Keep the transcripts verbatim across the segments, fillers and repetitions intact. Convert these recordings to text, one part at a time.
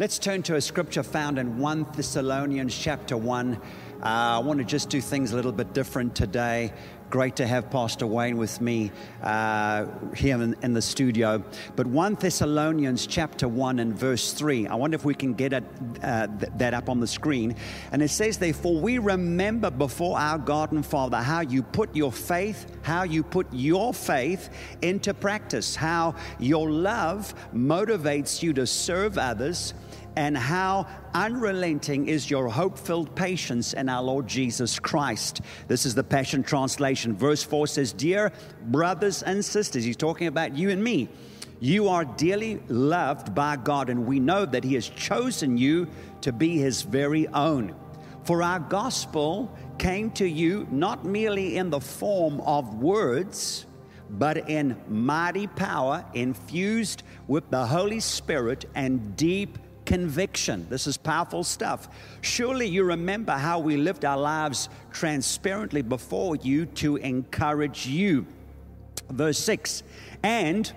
Let's turn to a scripture found in First Thessalonians chapter one. Uh, I want to just do things a little bit different today. Great to have Pastor Wayne with me uh, here in, in the studio. But First Thessalonians chapter one and verse three. I wonder if we can get it, uh, th- that up on the screen. And it says, therefore, we remember before our God and Father how you put your faith, how you put your faith into practice, how your love motivates you to serve others, and how unrelenting is your hope-filled patience in our Lord Jesus Christ. This is the Passion Translation. Verse four says, dear brothers and sisters, he's talking about you and me. You are dearly loved by God, and we know that he has chosen you to be his very own. For our gospel came to you not merely in the form of words, but in mighty power infused with the Holy Spirit and deep conviction. This is powerful stuff. Surely you remember how we lived our lives transparently before you to encourage you. Verse six, and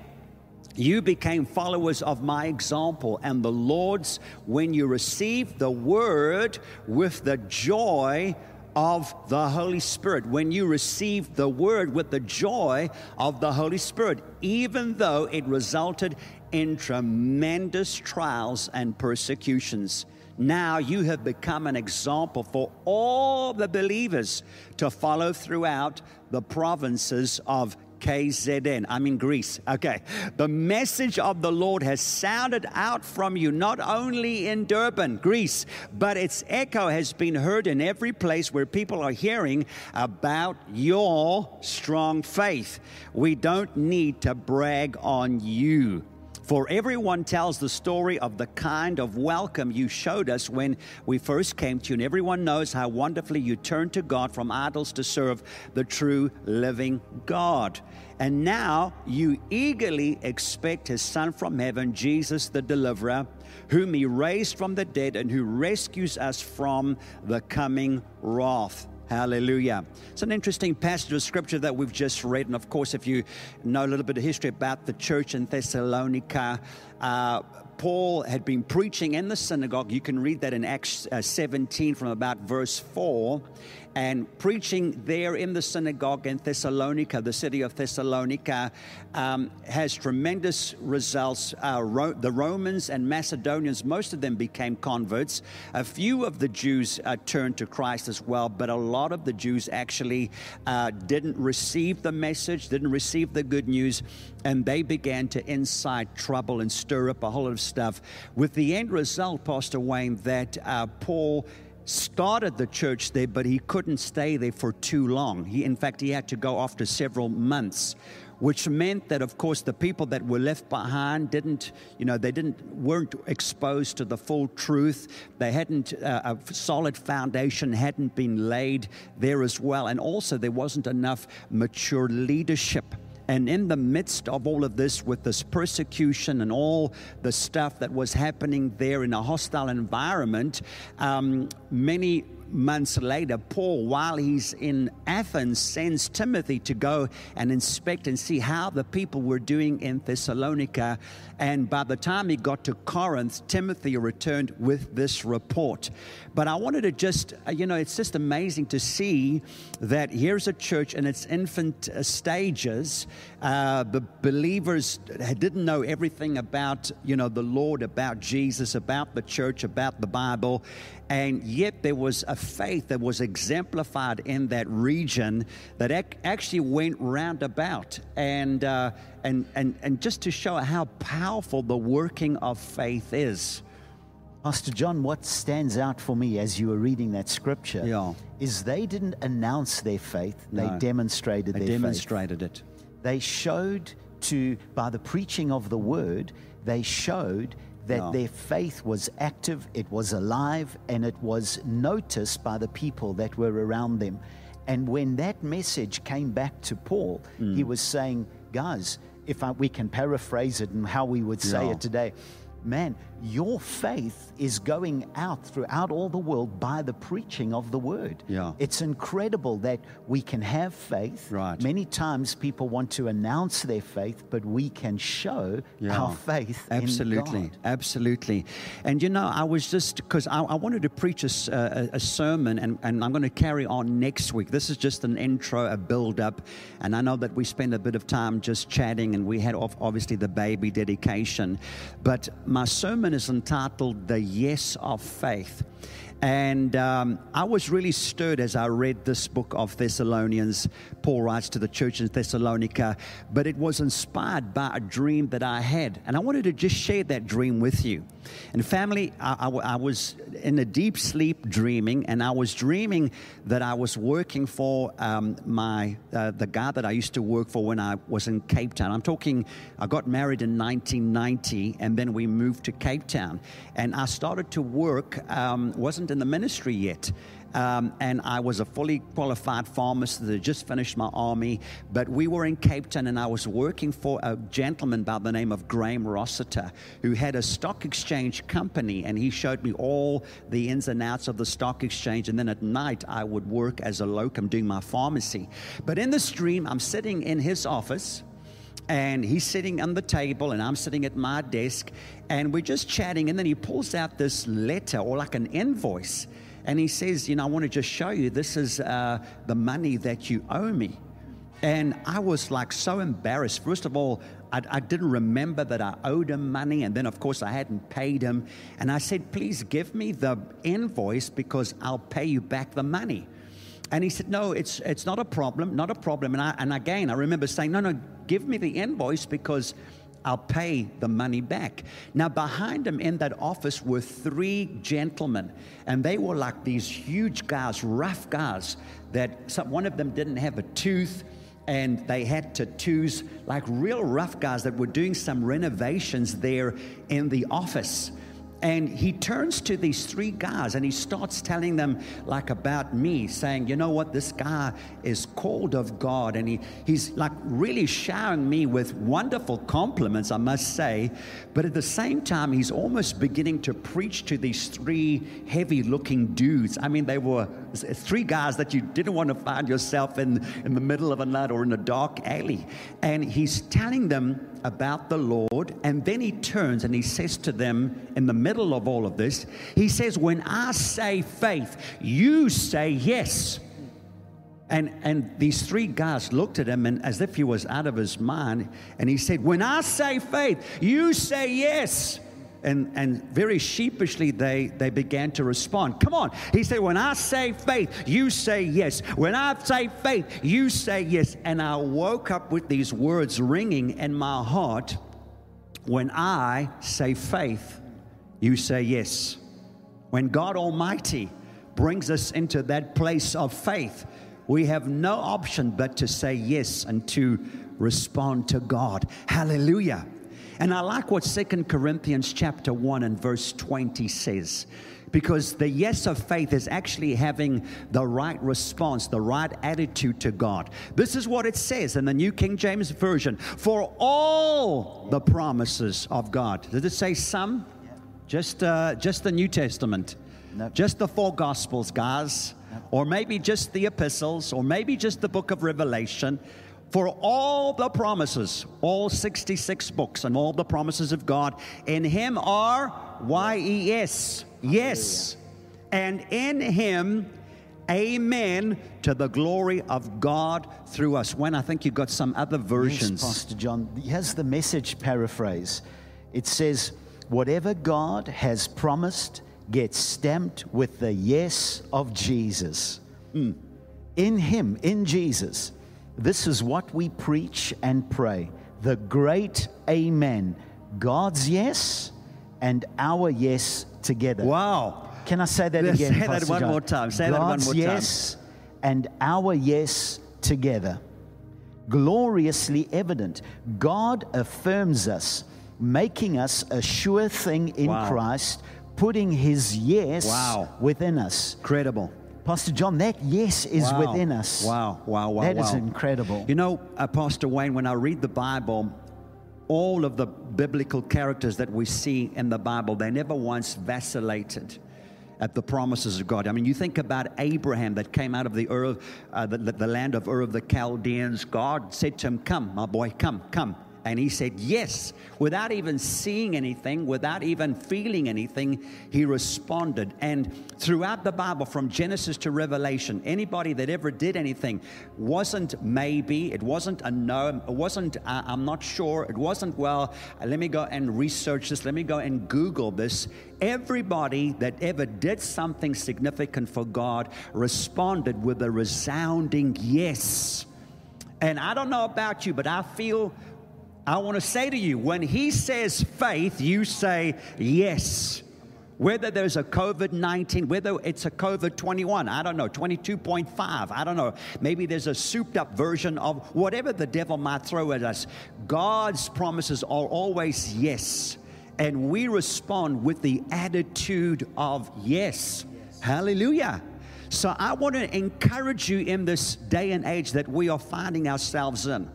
you became followers of my example and the Lord's when you received the word with the joy of the Holy Spirit. When you received the word with the joy of the Holy Spirit, even though it resulted in tremendous trials and persecutions. Now you have become an example for all the believers to follow throughout the provinces of K Z N. I mean Greece. Okay. The message of the Lord has sounded out from you, not only in Durban, Greece, but its echo has been heard in every place where people are hearing about your strong faith. We don't need to brag on you. For everyone tells the story of the kind of welcome you showed us when we first came to you, and everyone knows how wonderfully you turned to God from idols to serve the true living God. And now you eagerly expect his Son from heaven, Jesus the Deliverer, whom he raised from the dead and who rescues us from the coming wrath. Hallelujah. It's an interesting passage of scripture that we've just read. And of course, if you know a little bit of history about the church in Thessalonica, uh, Paul had been preaching in the synagogue. You can read that in Acts uh, seventeen from about verse four. And preaching there in the synagogue in Thessalonica, the city of Thessalonica, um, has tremendous results. Uh, Ro- the Romans and Macedonians, most of them became converts. A few of the Jews uh, turned to Christ as well, but a lot of the Jews actually uh, didn't receive the message, didn't receive the good news, and they began to incite trouble and stir up a whole lot of stuff. With the end result, Pastor Wayne, that uh, Paul started the church there, but he couldn't stay there for too long. He, in fact, he had to go after several months, which meant that, of course, the people that were left behind didn't, you know, they didn't, weren't exposed to the full truth. They hadn't, uh, a solid foundation hadn't been laid there as well. And also there wasn't enough mature leadership. And in the midst of all of this, with this persecution and all the stuff that was happening there in a hostile environment, um, many months later, Paul, while he's in Athens, sends Timothy to go and inspect and see how the people were doing in Thessalonica. And by the time he got to Corinth, Timothy returned with this report. But I wanted to just, you know, it's just amazing to see that here's a church in its infant stages. Uh, the believers didn't know everything about, you know, the Lord, about Jesus, about the church, about the Bible. And yet there was a faith that was exemplified in that region that ac- actually went roundabout. And, uh, and, and, and just to show how powerful the working of faith is. Pastor John, what stands out for me as you were reading that scripture yeah. is they didn't announce their faith. They no. demonstrated they their demonstrated faith. They demonstrated it. They showed to, by the preaching of the word, they showed that no. their faith was active, it was alive, and it was noticed by the people that were around them. And when that message came back to Paul, mm. he was saying, guys, if I, we can paraphrase it and how we would say no. it today, man, your faith is going out throughout all the world by the preaching of the word. Yeah. It's incredible that we can have faith. Right. Many times people want to announce their faith, but we can show yeah. our faith absolutely. in God. Absolutely. And you know, I was just, because I, I wanted to preach a, a, a sermon, and, and I'm going to carry on next week. This is just an intro, a build-up. And I know that we spent a bit of time just chatting, and we had off, obviously the baby dedication. But my sermon is entitled The Yes of Faith. And um, I was really stirred as I read this book of Thessalonians. Paul writes to the church in Thessalonica, but it was inspired by a dream that I had. And I wanted to just share that dream with you. And family, I, I, I was in a deep sleep dreaming, and I was dreaming that I was working for um, my uh, the guy that I used to work for when I was in Cape Town. I'm talking, I got married in nineteen ninety, and then we moved to Cape Town. And I started to work, um, wasn't in the ministry yet. Um, and I was a fully qualified pharmacist that had just finished my army. But we were in Cape Town, and I was working for a gentleman by the name of Graham Rossiter, who had a stock exchange company, and he showed me all the ins and outs of the stock exchange. And then at night, I would work as a locum doing my pharmacy. But in this dream, I'm sitting in his office, and he's sitting on the table, and I'm sitting at my desk, and we're just chatting. And then he pulls out this letter, or like an invoice, and he says, you know, I want to just show you, this is uh, the money that you owe me. And I was like so embarrassed. First of all, I, I didn't remember that I owed him money. And then, of course, I hadn't paid him. And I said, please give me the invoice, because I'll pay you back the money. And he said, no, it's it's not a problem, not a problem. And, I, and again, I remember saying, no, no, give me the invoice, because I'll pay the money back. Now, behind him in that office were three gentlemen, and they were like these huge guys, rough guys, that some, one of them didn't have a tooth, and they had tattoos, like real rough guys that were doing some renovations there in the office. And he turns to these three guys, and he starts telling them like about me, saying, you know what, this guy is called of God. And he, he's like really showering me with wonderful compliments, I must say. But at the same time, he's almost beginning to preach to these three heavy looking dudes. I mean, they were three guys that you didn't want to find yourself in, in the middle of a night or in a dark alley. And he's telling them about the Lord. And then he turns and he says to them in the middle of all of this, he says, when I say faith, you say yes. And and these three guys looked at him, and as if he was out of his mind. And he said, when I say faith, you say yes. And and very sheepishly, they, they began to respond. Come on. He said, when I say faith, you say yes. When I say faith, you say yes. And I woke up with these words ringing in my heart. When I say faith, you say yes. When God Almighty brings us into that place of faith, we have no option but to say yes and to respond to God. Hallelujah. And I like what Second Corinthians chapter one and verse twenty says, because the yes of faith is actually having the right response, the right attitude to God. This is what it says in the New King James Version. For all the promises of God. Did it say some? Yeah. Just, uh, just the New Testament. Nope. Just the four Gospels, guys. Nope. Or maybe just the epistles, or maybe just the book of Revelation. For all the promises, all sixty-six books and all the promises of God in him are yes, yes, and in him, amen, to the glory of God through us. When I think you've got some other versions. Yes, Pastor John, here's the Message paraphrase. It says, whatever God has promised gets stamped with the yes of Jesus. Mm. In him, in Jesus. This is what we preach and pray, the great amen, God's yes and our yes together. Wow. Can I say that Let's again? Say Pastor that one John? more time. Say God's that one more time. Yes and our yes together. Gloriously evident. God affirms us, making us a sure thing in wow. Christ, putting his yes wow. within us. Incredible. Pastor John, that yes is wow. within us. Wow, wow, wow, That wow. is incredible. You know, uh, Pastor Wayne, when I read the Bible, all of the biblical characters that we see in the Bible, they never once vacillated at the promises of God. I mean, you think about Abraham that came out of the Ur of, uh, the, the land of Ur of the Chaldeans. God said to him, come, my boy, come, come. And he said, yes. Without even seeing anything, without even feeling anything, he responded. And throughout the Bible, from Genesis to Revelation, anybody that ever did anything wasn't maybe, it wasn't a no, it wasn't uh, I'm not sure, it wasn't, well, let me go and research this, let me go and Google this. Everybody that ever did something significant for God responded with a resounding yes. And I don't know about you, but I feel... I want to say to you, when he says faith, you say yes. Whether there's a COVID nineteen, whether it's a COVID twenty-one, I don't know, twenty-two point five, I don't know. Maybe there's a souped-up version of whatever the devil might throw at us. God's promises are always yes. And we respond with the attitude of yes. Yes. Hallelujah. So I want to encourage you in this day and age that we are finding ourselves in.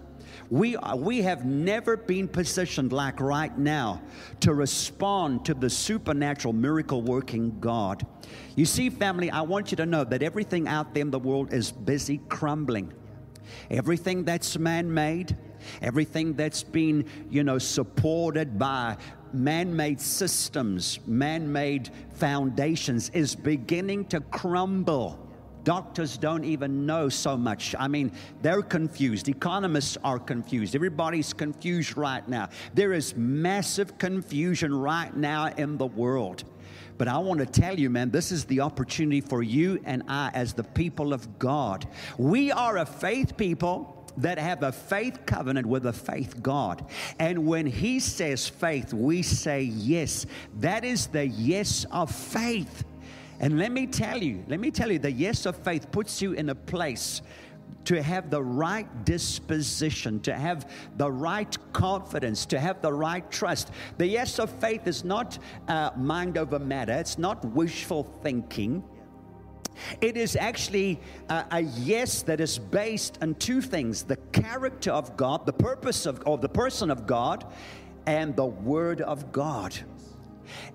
We, are, we have never been positioned like right now to respond to the supernatural, miracle-working God. You see, family, I want you to know that everything out there in the world is busy crumbling. Everything that's man-made, everything that's been, you know, supported by man-made systems, man-made foundations is beginning to crumble. Doctors don't even know so much. I mean, they're confused. Economists are confused. Everybody's confused right now. There is massive confusion right now in the world. But I want to tell you, man, this is the opportunity for you and I as the people of God. We are a faith people that have a faith covenant with a faith God. And when he says faith, we say yes. That is the yes of faith. And let me tell you, let me tell you, the yes of faith puts you in a place to have the right disposition, to have the right confidence, to have the right trust. The yes of faith is not uh, mind over matter. It's not wishful thinking. It is actually a, a yes that is based on two things, the character of God, the purpose of, or the person of God, and the Word of God.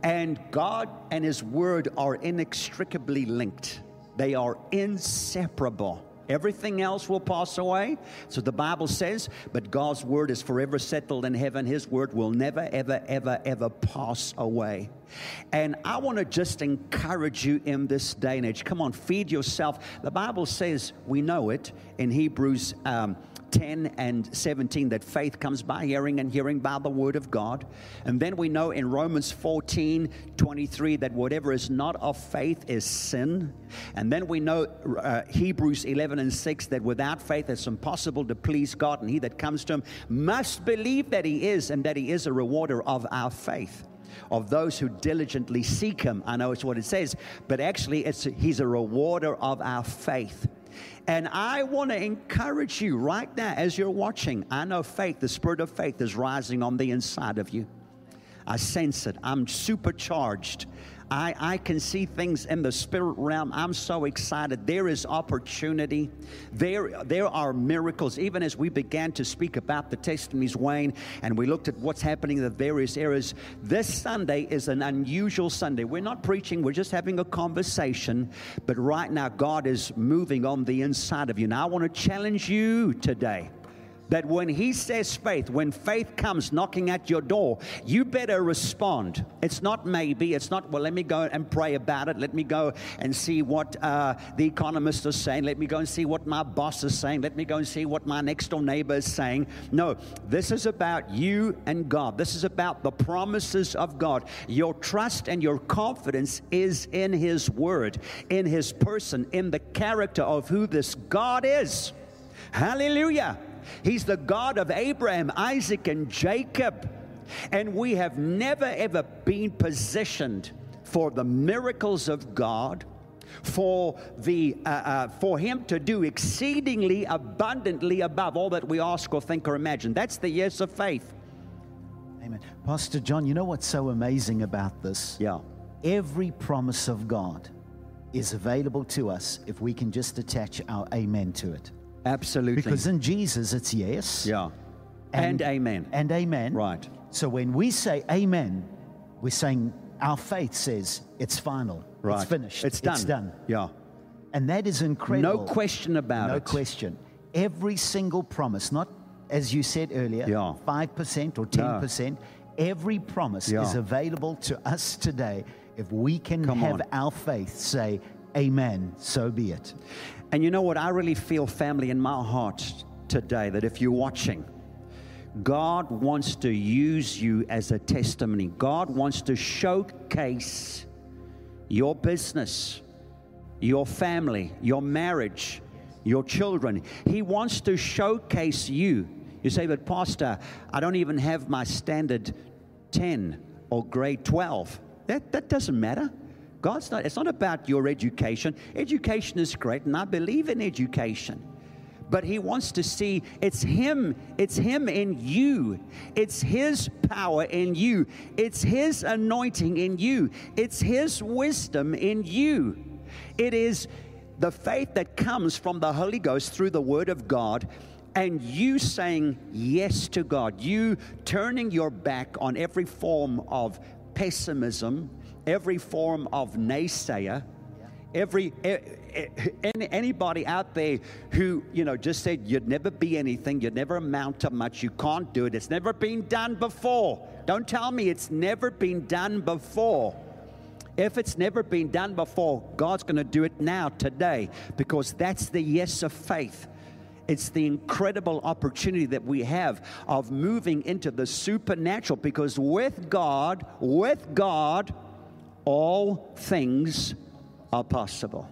And God and His Word are inextricably linked. They are inseparable. Everything else will pass away. So the Bible says, but God's Word is forever settled in heaven. His Word will never, ever, ever, ever pass away. And I want to just encourage you in this day and age. Come on, feed yourself. The Bible says, we know it in Hebrews um, ten and seventeen, that faith comes by hearing and hearing by the Word of God. And then we know in Romans fourteen twenty-three that whatever is not of faith is sin. And then we know uh, Hebrews eleven and six that without faith it's impossible to please God, and he that comes to him must believe that he is, and that he is a rewarder of our faith, of those who diligently seek him. I know it's what it says, but actually it's he's a rewarder of our faith. And I want to encourage you right now as you're watching. I know faith, the spirit of faith is rising on the inside of you. I sense it. I'm supercharged. I, I can see things in the spirit realm. I'm so excited. There is opportunity. There, there are miracles. Even as we began to speak about the testimonies, Wayne, and we looked at what's happening in the various areas, this Sunday is an unusual Sunday. We're not preaching. We're just having a conversation. But right now, God is moving on the inside of you. Now, I want to challenge you today that when he says faith, when faith comes knocking at your door, you better respond. It's not maybe. It's not, well, let me go and pray about it. Let me go and see what uh, the economists are saying. Let me go and see what my boss is saying. Let me go and see what my next-door neighbor is saying. No, this is about you and God. This is about the promises of God. Your trust and your confidence is in his word, in his person, in the character of who this God is. Hallelujah. He's the God of Abraham, Isaac, and Jacob. And we have never, ever been positioned for the miracles of God, for the uh, uh, for him to do exceedingly abundantly above all that we ask or think or imagine. That's the yes of faith. Amen. Pastor John, you know what's so amazing about this? Yeah. Every promise of God is available to us if we can just attach our amen to it. Absolutely. Because in Jesus, it's yes. Yeah. And, and amen. And amen. Right. So when we say amen, we're saying our faith says it's final. Right. It's finished. It's done. It's done. Yeah. And that is incredible. No question about no it. No question. Every single promise, not as you said earlier, yeah. five percent or ten percent, no. every promise yeah. is available to us today if we can Come have on. our faith say, amen, so be it. And you know what? I really feel, family, in my heart today that if you're watching, God wants to use you as a testimony. God wants to showcase your business, your family, your marriage, your children. He wants to showcase you. You say, but Pastor, I don't even have my standard ten or grade twelve. That, that doesn't matter. God's not, it's not about your education. Education is great, and I believe in education. But He wants to see it's Him. It's Him in you. It's His power in you. It's His anointing in you. It's His wisdom in you. It is the faith that comes from the Holy Ghost through the Word of God, and you saying yes to God, you turning your back on every form of pessimism, every form of naysayer, yeah. every anybody out there who, you know, just said you'd never be anything, you'd never amount to much, you can't do it, it's never been done before. Don't tell me it's never been done before. If it's never been done before, God's going to do it now, today, because that's the yes of faith. It's the incredible opportunity that we have of moving into the supernatural, because with God, with God, all things are possible.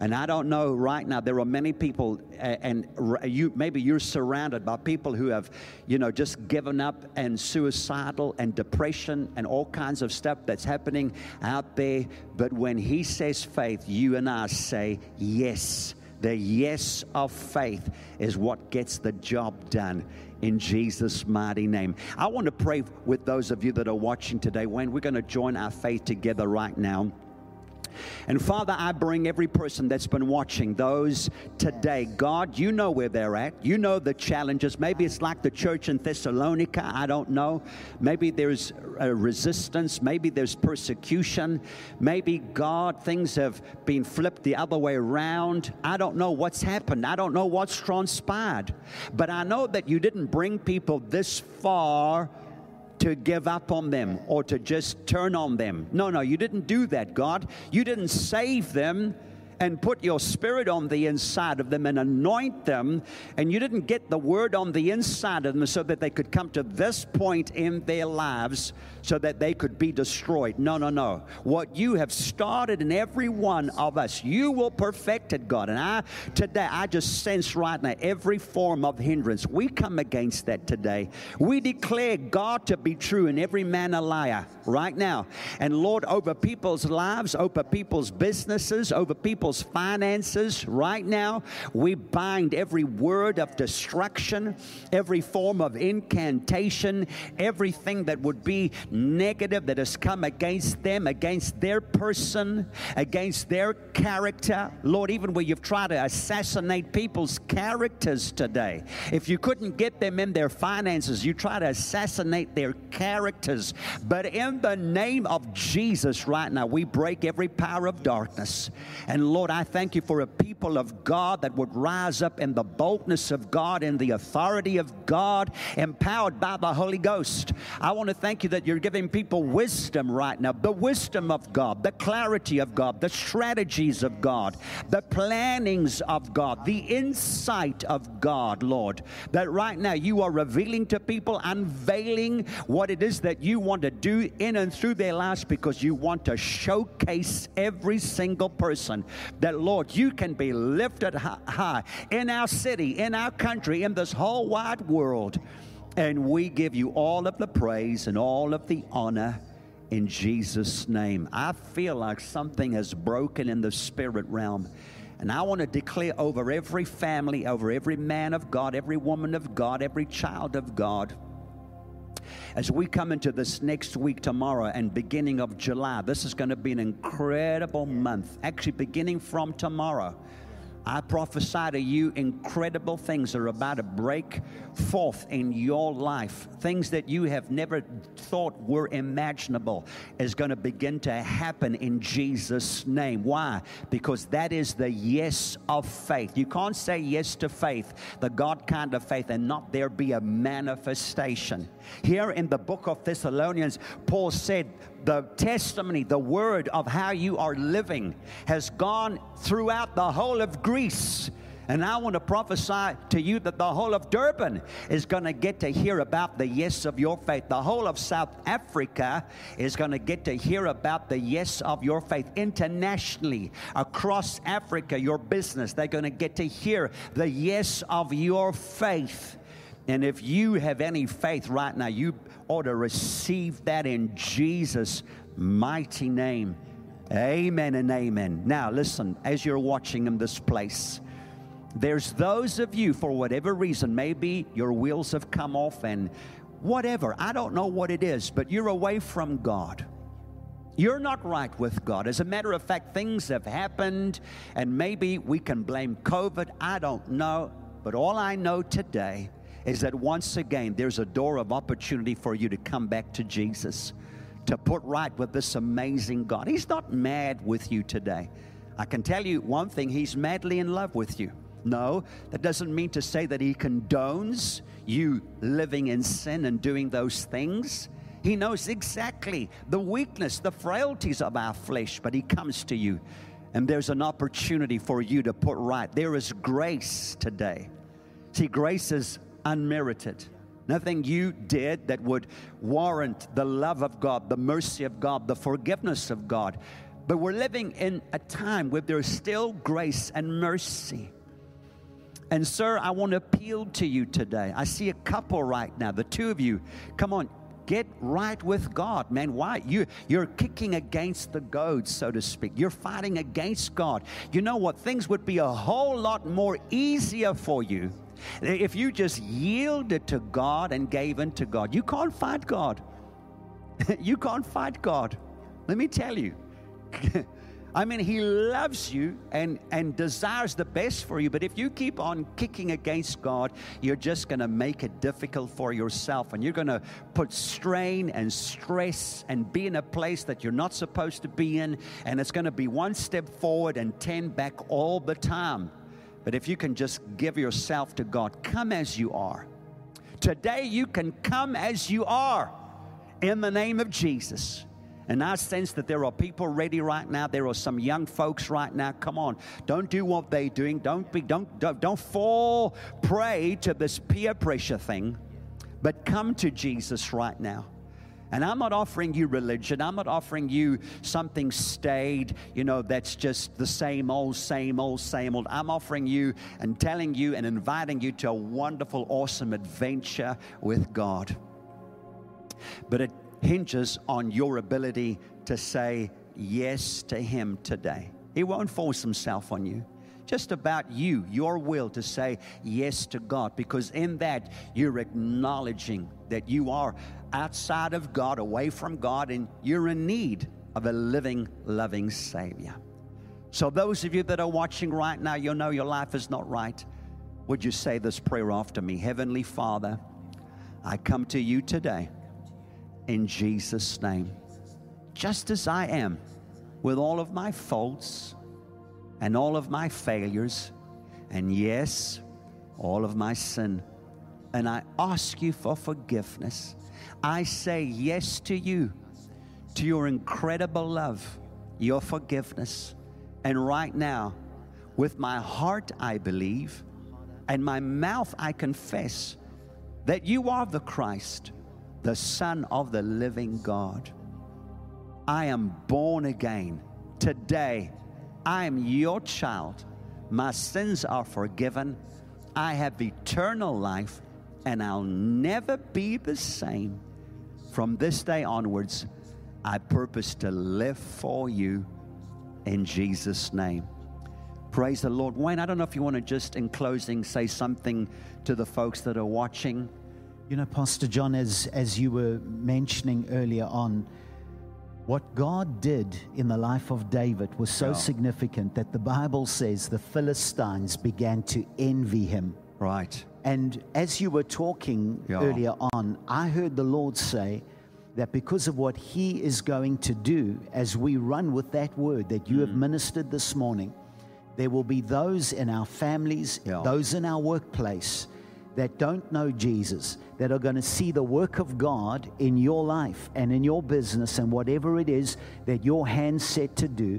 And I don't know right now, there are many people, and you maybe you're surrounded by people who have, you know, just given up, and suicidal and depression and all kinds of stuff that's happening out there. But when He says faith, you and I say yes. The yes of faith is what gets the job done in Jesus' mighty name. I want to pray with those of you that are watching today. Wayne, we're going to join our faith together right now. And Father, I bring every person that's been watching, those today. God, you know where they're at. You know the challenges. Maybe it's like the church in Thessalonica. I don't know. Maybe there's a resistance. Maybe there's persecution. Maybe, God, things have been flipped the other way around. I don't know what's happened. I don't know what's transpired. But I know that you didn't bring people this far to give up on them or to just turn on them. No, no, you didn't do that, God. You didn't save them and put your Spirit on the inside of them and anoint them, and you didn't get the Word on the inside of them so that they could come to this point in their lives so that they could be destroyed. No, no, no. What you have started in every one of us, you will perfect it, God. And I, today, I just sense right now every form of hindrance. We come against that today. We declare God to be true and every man a liar right now. And Lord, over people's lives, over people's businesses, over people's finances right now, we bind every word of destruction, every form of incantation, everything that would be negative that has come against them, against their person, against their character. Lord, even where you've tried to assassinate people's characters today, if you couldn't get them in their finances, you try to assassinate their characters. But in the name of Jesus right now, we break every power of darkness. And Lord, Lord, I thank you for a people of God that would rise up in the boldness of God, in the authority of God, empowered by the Holy Ghost. I want to thank you that you're giving people wisdom right now, the wisdom of God, the clarity of God, the strategies of God, the plannings of God, the insight of God, Lord, that right now you are revealing to people, unveiling what it is that you want to do in and through their lives, because you want to showcase every single person that, Lord, you can be lifted high in our city, in our country, in this whole wide world. And we give you all of the praise and all of the honor in Jesus' name. I feel like something has broken in the spirit realm. And I want to declare over every family, over every man of God, every woman of God, every child of God, as we come into this next week, tomorrow and beginning of July, this is going to be an incredible month. Actually, beginning from tomorrow, I prophesy to you incredible things are about to break forth in your life. Things that you have never thought were imaginable is going to begin to happen in Jesus' name. Why? Because that is the yes of faith. You can't say yes to faith, the God kind of faith, and not there be a manifestation. Here in the book of Thessalonians, Paul said, the testimony, the word of how you are living has gone throughout the whole of Greece. And I want to prophesy to you that the whole of Durban is going to get to hear about the yes of your faith. The whole of South Africa is going to get to hear about the yes of your faith. Internationally, across Africa, your business, they're going to get to hear the yes of your faith. And if you have any faith right now, you ought to receive that in Jesus' mighty name. Amen and amen. Now, listen, as you're watching in this place, there's those of you, for whatever reason, maybe your wheels have come off and whatever. I don't know what it is, but you're away from God. You're not right with God. As a matter of fact, things have happened, and maybe we can blame COVID. I don't know, but all I know today is that once again, there's a door of opportunity for you to come back to Jesus, to put right with this amazing God. He's not mad with you today. I can tell you one thing, he's madly in love with you. No, that doesn't mean to say that he condones you living in sin and doing those things. He knows exactly the weakness, the frailties of our flesh, but he comes to you, and there's an opportunity for you to put right. There is grace today. See, grace is unmerited. Nothing you did that would warrant the love of God, the mercy of God, the forgiveness of God. But we're living in a time where there is still grace and mercy. And sir, I want to appeal to you today. I see a couple right now, the two of you. Come on, get right with God, man. Why? You, you're kicking against the goads, so to speak. You're fighting against God. You know what? Things would be a whole lot more easier for you if you just yielded to God and gave in to God. You can't fight God. You can't fight God. Let me tell you. I mean, he loves you and, and desires the best for you. But if you keep on kicking against God, you're just going to make it difficult for yourself. And you're going to put strain and stress and be in a place that you're not supposed to be in. And it's going to be one step forward and ten back all the time. But if you can just give yourself to God, come as you are. Today you can come as you are in the name of Jesus. And I sense that there are people ready right now. There are some young folks right now. Come on, don't do what they're doing. Don't be, don't, don't, don't fall prey to this peer pressure thing, but come to Jesus right now. And I'm not offering you religion. I'm not offering you something staid, you know, that's just the same old, same old, same old. I'm offering you and telling you and inviting you to a wonderful, awesome adventure with God. But it hinges on your ability to say yes to him today. He won't force himself on you. Just about you, your will to say yes to God, because in that you're acknowledging that you are outside of God, away from God, and you're in need of a living, loving Savior. So those of you that are watching right now, you know your life is not right. Would you say this prayer after me? Heavenly Father, I come to you today in Jesus' name, just as I am, with all of my faults and all of my failures, and yes, all of my sin. And I ask you for forgiveness. I say yes to you, to your incredible love, your forgiveness. And right now, with my heart I believe, and my mouth I confess that you are the Christ, the Son of the living God. I am born again. Today, I am your child. My sins are forgiven. I have eternal life, and I'll never be the same. From this day onwards, I purpose to live for you in Jesus' name. Praise the Lord. Wayne, I don't know if you want to just, in closing, say something to the folks that are watching. You know, Pastor John, as, as you were mentioning earlier on, what God did in the life of David was so wow. significant that the Bible says the Philistines began to envy him. Right. And as you were talking yeah. earlier on, I heard the Lord say that because of what he is going to do, as we run with that word that you mm. have ministered this morning, there will be those in our families, yeah. those in our workplace that don't know Jesus, that are going to see the work of God in your life and in your business and whatever it is that your hand's set to do.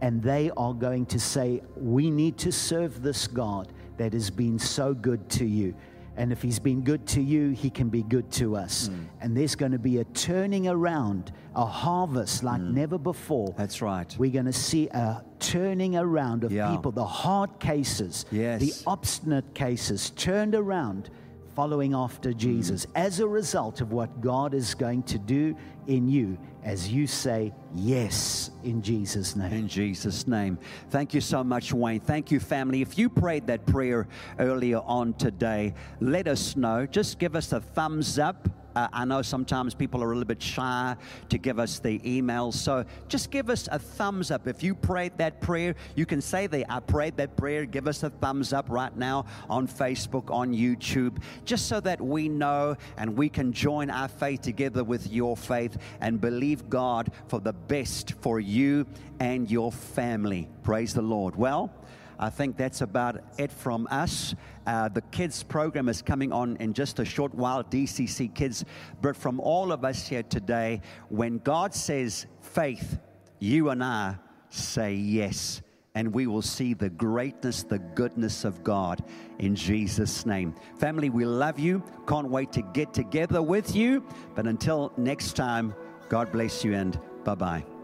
And they are going to say, we need to serve this God that has been so good to you. And if he's been good to you, he can be good to us. Mm. And there's going to be a turning around, a harvest like mm. never before. That's right. We're going to see a turning around of yeah. people, the hard cases, yes. the obstinate cases turned around following after Jesus mm. as a result of what God is going to do in you as you say yes in Jesus' name. In Jesus' name. Thank you so much, Wayne. Thank you, family. If you prayed that prayer earlier on today, let us know. Just give us a thumbs up. Uh, I know sometimes people are a little bit shy to give us the email. So just give us a thumbs up. If you prayed that prayer, you can say there, I prayed that prayer. Give us a thumbs up right now on Facebook, on YouTube, just so that we know and we can join our faith together with your faith and believe God for the best for you and your family. Praise the Lord. Well, I think that's about it from us. Uh, the kids program is coming on in just a short while, D C C Kids. But from all of us here today, when God says faith, you and I say yes. And we will see the greatness, the goodness of God in Jesus' name. Family, we love you. Can't wait to get together with you. But until next time, God bless you and bye-bye.